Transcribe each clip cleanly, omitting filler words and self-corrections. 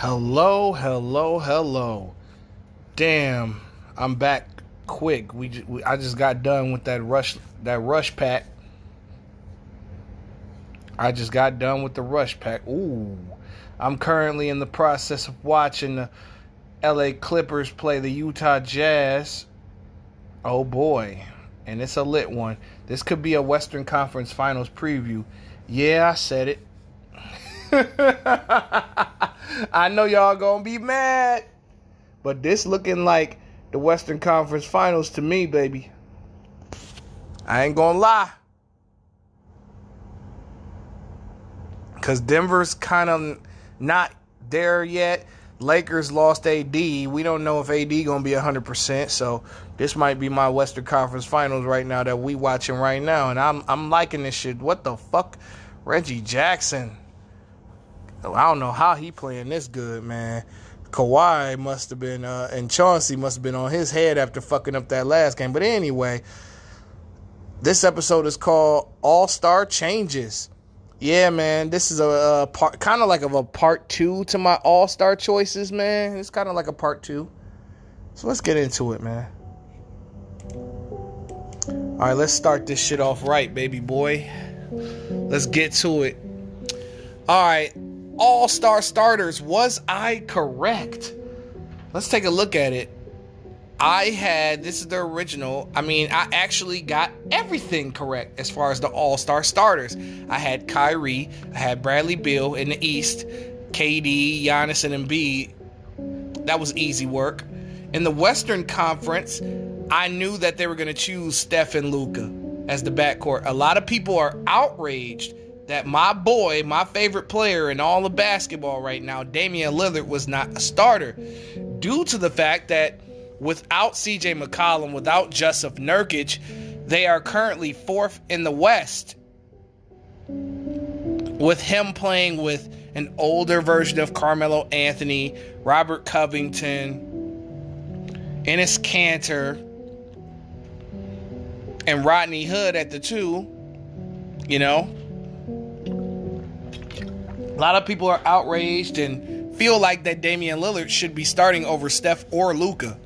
Hello. Damn, I'm back quick. I just got done with that rush pack. I just got done with the rush pack. Ooh. I'm currently in the process of watching the LA Clippers play the Utah Jazz. Oh boy. And it's a lit one. This could be a Western Conference Finals preview. Yeah, I said it. I know y'all gonna be mad, but this looking like the Western Conference Finals to me, baby. I ain't gonna lie, cause Denver's kind of not there yet. Lakers lost AD. We don't know if AD gonna be 100%. So this might be my Western Conference Finals right now that we watching right now, and I'm liking this shit. What the fuck, Reggie Jackson? I don't know how he playing this good, man. Kawhi must have been, and Chauncey must have been on his head after fucking up that last game. But anyway, this episode is called All-Star Changes. Yeah, man, this is a part two to my All-Star choices, man. It's kind of like a part two. So let's get into it, man. All right, let's start this shit off right, baby boy. Let's get to it. All right. All-star starters. Was I correct? Let's take a look at it. This is the original. I actually got everything correct as far as the all-star starters. I had Kyrie. I had Bradley Beal in the East. KD, Giannis, and Embiid. That was easy work. In the Western Conference, I knew that they were going to choose Steph and Luka as the backcourt. A lot of people are outraged that my boy, my favorite player in all of basketball right now, Damian Lillard, was not a starter due to the fact that without CJ McCollum, without Jusuf Nurkic, they are currently fourth in the West, with him playing with an older version of Carmelo Anthony, Robert Covington, Ennis Cantor, and Rodney Hood at the two, you know. A lot of people are outraged and feel like that Damian Lillard should be starting over Steph or Luka.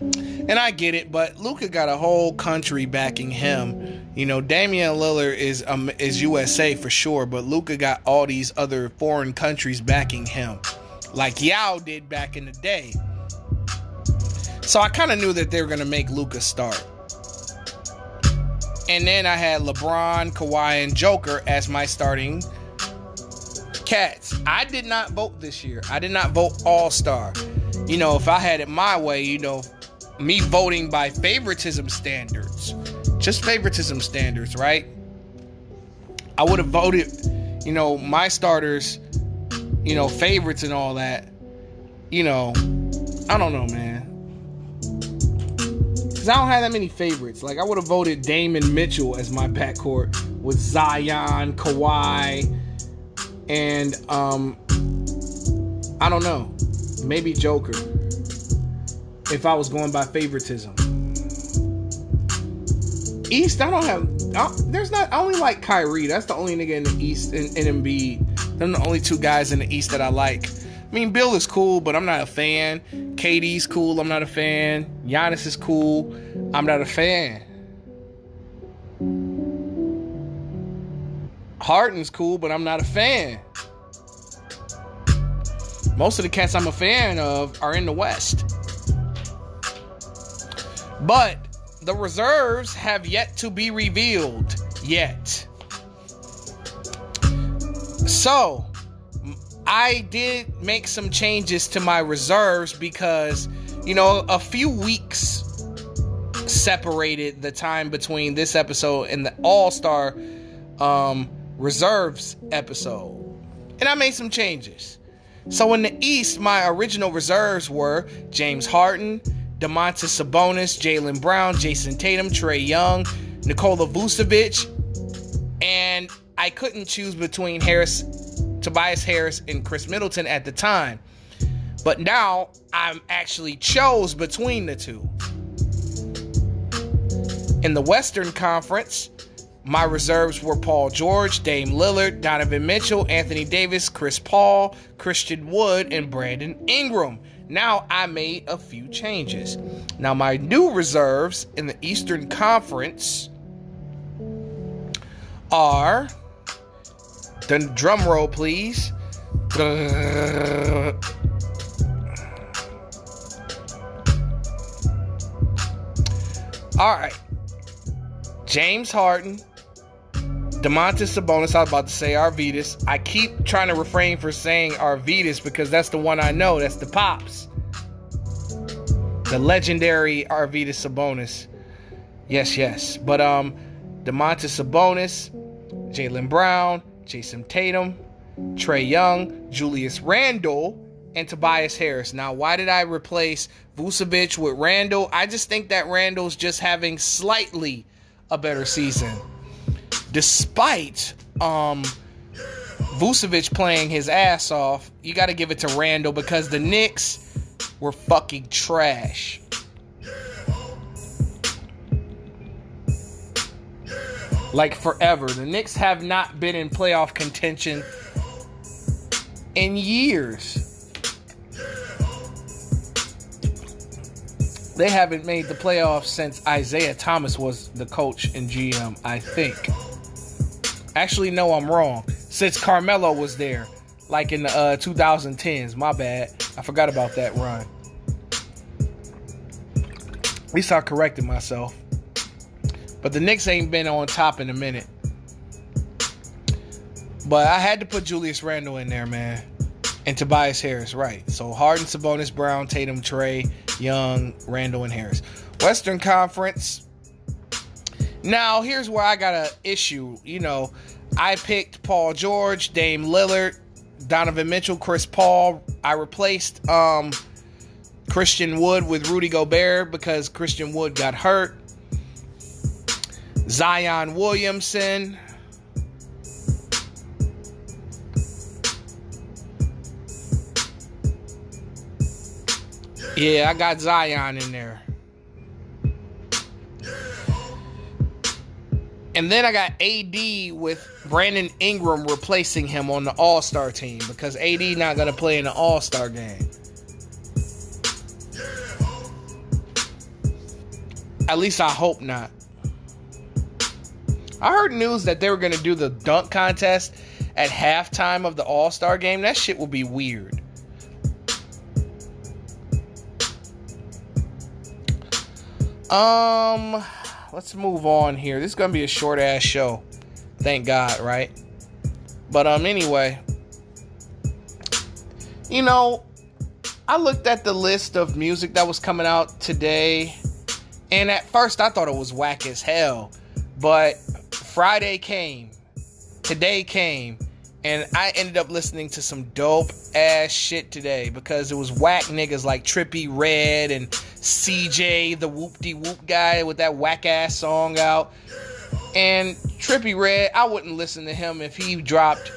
And I get it, but Luka got a whole country backing him. You know, Damian Lillard is USA for sure, but Luka got all these other foreign countries backing him, like Yao did back in the day. So I kind of knew that they were going to make Luka start. And then I had LeBron, Kawhi, and Joker as my starting cats. I did not vote this year. I did not vote all-star. You know, if I had it my way, you know, me voting by favoritism standards, just favoritism standards, right? I would have voted, you know, my starters, you know, favorites and all that. You know, I don't know, man. Because I don't have that many favorites. Like, I would have voted Donovan Mitchell as my backcourt with Zion, Kawhi, and, I don't know, maybe Joker, if I was going by favoritism. East, I only like Kyrie. That's the only nigga in the East, and Embiid. Them the only two guys in the East that I like. I mean, Bill is cool, but I'm not a fan. KD's cool, I'm not a fan. Giannis is cool, I'm not a fan. Harden's cool, but I'm not a fan. Most of the cats I'm a fan of are in the West. But the reserves have yet to be revealed. Yet. So, I did make some changes to my reserves because, you know, a few weeks separated the time between this episode and the All-Star Reserves episode, and I made some changes. So in the East, my original reserves were James Harden, Domantas Sabonis, Jaylen Brown, Jason Tatum, Trey Young, Nikola Vucevic, and I couldn't choose between Tobias Harris, and Chris Middleton at the time. But now I'm actually chose between the two. In the Western Conference, My reserves were Paul George, Dame Lillard, Donovan Mitchell, Anthony Davis, Chris Paul, Christian Wood, and Brandon Ingram. Now I made a few changes. Now my new reserves in the Eastern Conference are, the drum roll please, all right, James Harden, Domantas Sabonis. I was about to say Arvydas. I keep trying to refrain from saying Arvydas because that's the one I know. That's the Pops. The legendary Arvydas Sabonis. Yes, yes. But Domantas Sabonis, Jaylen Brown, Jason Tatum, Trey Young, Julius Randle, and Tobias Harris. Now, why did I replace Vucevic with Randle? I just think that Randle's just having slightly a better season, despite Vucevic playing his ass off. You got to give it to Randle because the Knicks were fucking trash. Like forever. The Knicks have not been in playoff contention in years. They haven't made the playoffs since Isaiah Thomas was the coach and GM, I think. Actually, no, I'm wrong. Since Carmelo was there, like in the 2010s. My bad. I forgot about that run. At least I corrected myself. But the Knicks ain't been on top in a minute. But I had to put Julius Randle in there, man. And Tobias Harris, right. So Harden, Sabonis, Brown, Tatum, Trey, Young, Randle, and Harris. Western Conference. Now, here's where I got an issue. You know, I picked Paul George, Dame Lillard, Donovan Mitchell, Chris Paul. I replaced Christian Wood with Rudy Gobert because Christian Wood got hurt. Zion Williamson. Yeah, I got Zion in there. And then I got AD with Brandon Ingram replacing him on the All-Star team because AD not going to play in the All-Star game. At least I hope not. I heard news that they were going to do the dunk contest at halftime of the All-Star game. That shit will be weird. Let's move on here. This is gonna be a short ass show. Thank God, right? But anyway, you know, I looked at the list of music that was coming out today, and at first I thought it was whack as hell. But Friday came, today came, and I ended up listening to some dope ass shit today because it was whack niggas like Trippie Redd and CJ, the whoop-de-whoop guy with that whack-ass song out. And Trippie Redd, I wouldn't listen to him if he dropped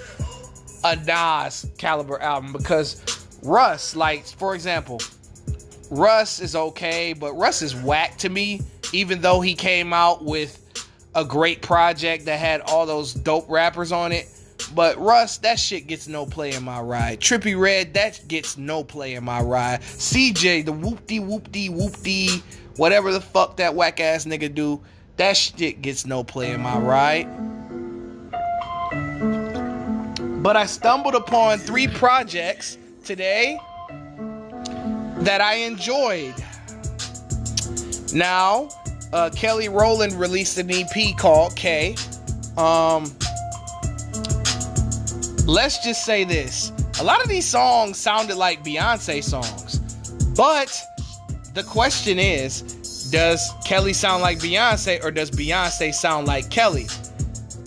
a Nas-caliber album because Russ, like, for example, Russ is okay, but Russ is whack to me, even though he came out with a great project that had all those dope rappers on it. But Russ, that shit gets no play in my ride. Trippie Redd, that gets no play in my ride. CJ, the whoop-de-whoop-de-whoop-de, whatever the fuck that whack-ass nigga do, that shit gets no play in my ride. But I stumbled upon three projects today that I enjoyed. Now, Kelly Rowland released an EP called K. Let's just say this. A lot of these songs sounded like Beyonce songs. But the question is, does Kelly sound like Beyonce or does Beyonce sound like Kelly?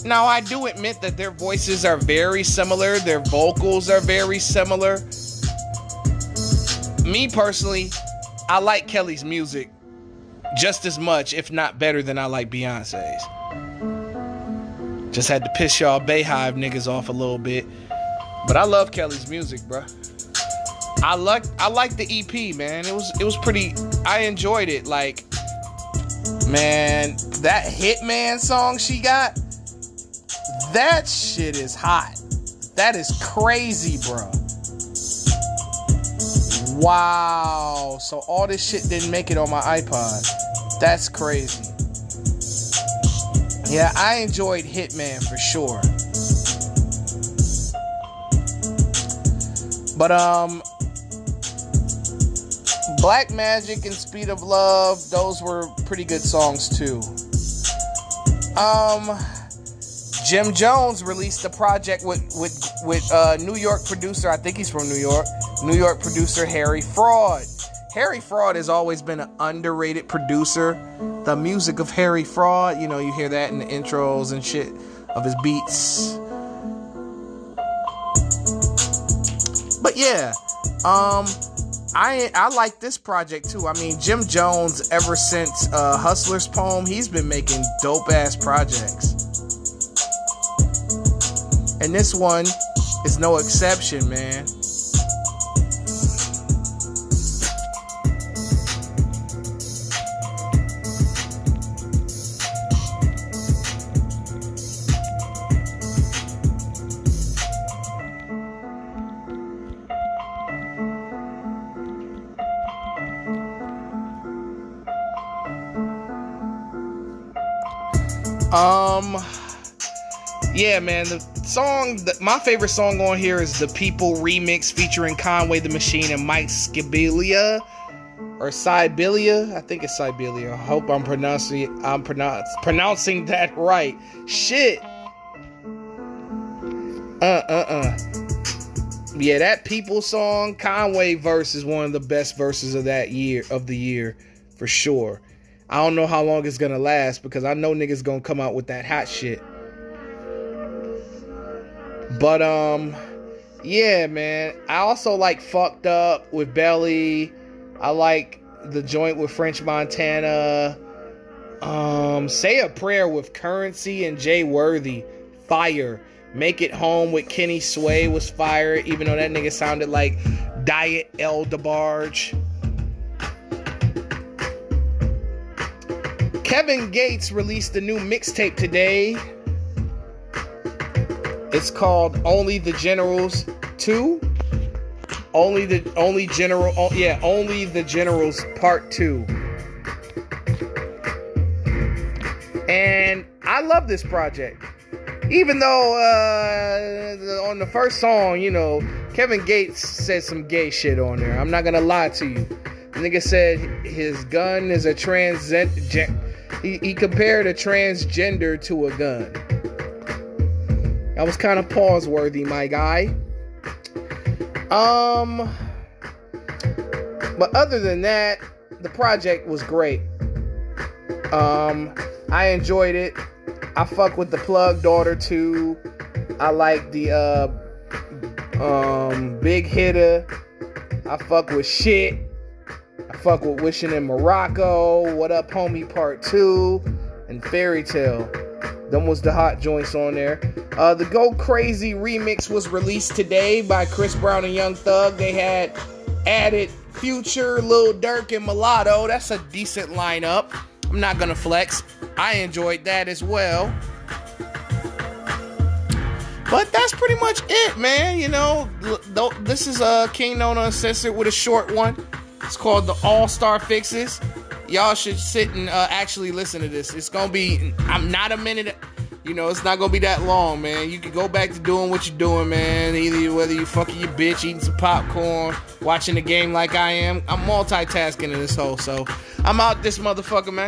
Now, I do admit that their voices are very similar. Their vocals are very similar. Me personally, I like Kelly's music just as much, if not better, than I like Beyonce's. Just had to piss y'all Bayhive niggas off a little bit. But I love Kelly's music, bro. I like the EP, man. It was pretty. I enjoyed it. Like, man, that Hitman song she got, That shit is hot. That is crazy, bro. Wow. So all this shit didn't make it on my iPod. That's crazy. Yeah, I enjoyed Hitman for sure. But, Black Magic and Speed of Love, those were pretty good songs too. Jim Jones released a project with New York producer, I think he's from New York producer Harry Fraud. Harry Fraud has always been an underrated producer. The music of Harry Fraud, you know, you hear that in the intros and shit of his beats. But yeah, I like this project too. I mean, Jim Jones, ever since Hustler's Poem, he's been making dope ass projects, and this one is no exception, man. Yeah, man, the song, my favorite song on here is The People Remix featuring Conway the Machine and Mike Scibilia, or Sibilia, I think it's Sibilia, I hope I'm pronouncing that right, shit, yeah, that People song, Conway verse is one of the best verses of the year, for sure. I don't know how long it's gonna last because I know niggas gonna come out with that hot shit. But, yeah, man. I also like Fucked Up with Belly. I like The Joint with French Montana. Say a Prayer with Currency and Jay Worthy. Fire. Make It Home with Kenny Sway was fire, even though that nigga sounded like Diet L. DeBarge. Kevin Gates released a new mixtape today. It's called Only the Generals 2. Only the Generals Part 2. And I love this project. Even though on the first song, you know, Kevin Gates said some gay shit on there. I'm not going to lie to you. The nigga said his gun is a he compared a transgender to a gun. That was kind of pause-worthy, my guy. But other than that, the project was great. I enjoyed it. I fuck with The Plug Daughter too. I like the Big Hitter. I fuck with Shit. I fuck with Wishing in Morocco. What Up, Homie Part 2. And Fairy Tale. Them was the hot joints on there. The Go Crazy remix was released today by Chris Brown and Young Thug. They had added Future, Lil Durk, and Mulatto. That's a decent lineup. I'm not gonna flex. I enjoyed that as well. But that's pretty much it, man. You know, this is King Nona Uncensored with a short one. It's called The All-Star Fixes. Y'all should sit and actually listen to this. It's gonna be, I'm not a minute, you know, it's not gonna be that long, man. You can go back to doing what you're doing, man. Either whether you fucking your bitch, eating some popcorn, watching the game like I am. I'm multitasking in this hole, so I'm out this motherfucker, man.